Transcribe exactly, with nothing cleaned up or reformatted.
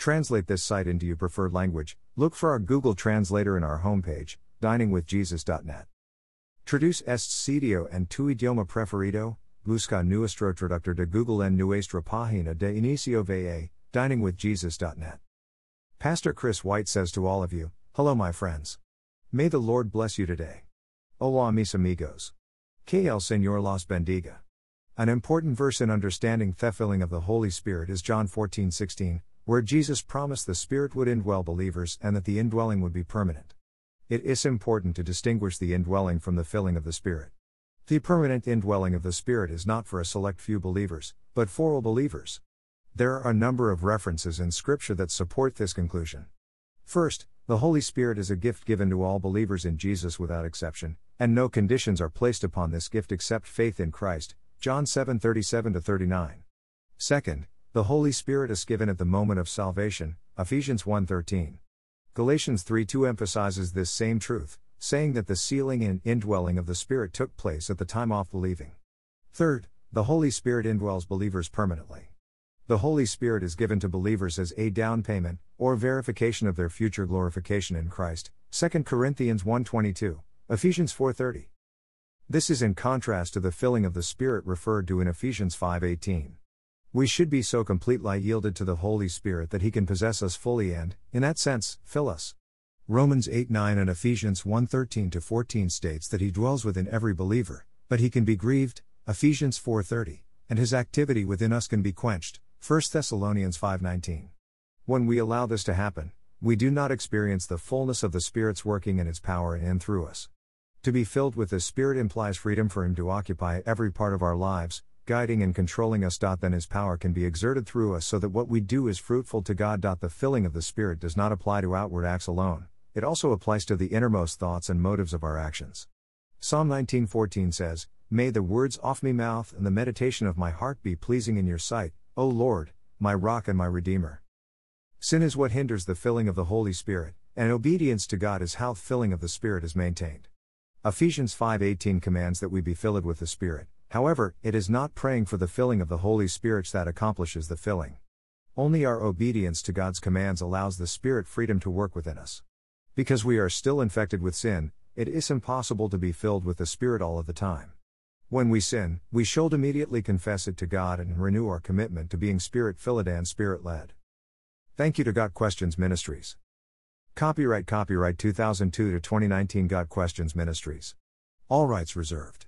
Translate this site into your preferred language. Look for our Google Translator in our homepage, dining with jesus dot net. Traduce este sitio en tu idioma preferido. Busca nuestro traductor de Google en nuestra página de inicio V A, dining with jesus dot net. Pastor Chris White says to all of you, hello my friends. May the Lord bless you today. Hola mis amigos. Que el Señor los bendiga. An important verse in understanding the filling of the Holy Spirit is John fourteen sixteen, where Jesus promised the Spirit would indwell believers and that the indwelling would be permanent. It is important to distinguish the indwelling from the filling of the Spirit. The permanent indwelling of the Spirit is not for a select few believers, but for all believers. There are a number of references in Scripture that support this conclusion. First, the Holy Spirit is a gift given to all believers in Jesus without exception, and no conditions are placed upon this gift except faith in Christ, John seven thirty-seven to thirty-nine. Second, the Holy Spirit is given at the moment of salvation, Ephesians one thirteen. Galatians three two emphasizes this same truth, saying that the sealing and indwelling of the Spirit took place at the time of believing. Third, the Holy Spirit indwells believers permanently. The Holy Spirit is given to believers as a down payment, or verification of their future glorification in Christ, Second Corinthians one twenty-two, Ephesians four thirty. This is in contrast to the filling of the Spirit referred to in Ephesians five eighteen. We should be so completely yielded to the Holy Spirit that He can possess us fully and, in that sense, fill us. Romans eight nine and Ephesians one thirteen to fourteen states that He dwells within every believer, but He can be grieved, Ephesians four thirty, and His activity within us can be quenched, First Thessalonians five nineteen. When we allow this to happen, we do not experience the fullness of the Spirit's working in its power in and through us. To be filled with the Spirit implies freedom for Him to occupy every part of our lives, guiding and controlling us. Then His power can be exerted through us so that what we do is fruitful to God. The filling of the Spirit does not apply to outward acts alone, it also applies to the innermost thoughts and motives of our actions. Psalm nineteen fourteen says, "May the words of my mouth and the meditation of my heart be pleasing in your sight, O Lord, my rock and my redeemer." Sin is what hinders the filling of the Holy Spirit, and obedience to God is how the filling of the Spirit is maintained. Ephesians five eighteen commands that we be filled with the Spirit. However, it is not praying for the filling of the Holy Spirit that accomplishes the filling. Only our obedience to God's commands allows the Spirit freedom to work within us. Because we are still infected with sin, it is impossible to be filled with the Spirit all of the time. When we sin, we should immediately confess it to God and renew our commitment to being Spirit-filled and Spirit-led. Thank you to God Questions Ministries. Copyright Copyright two thousand two to twenty nineteen God Questions Ministries. All rights reserved.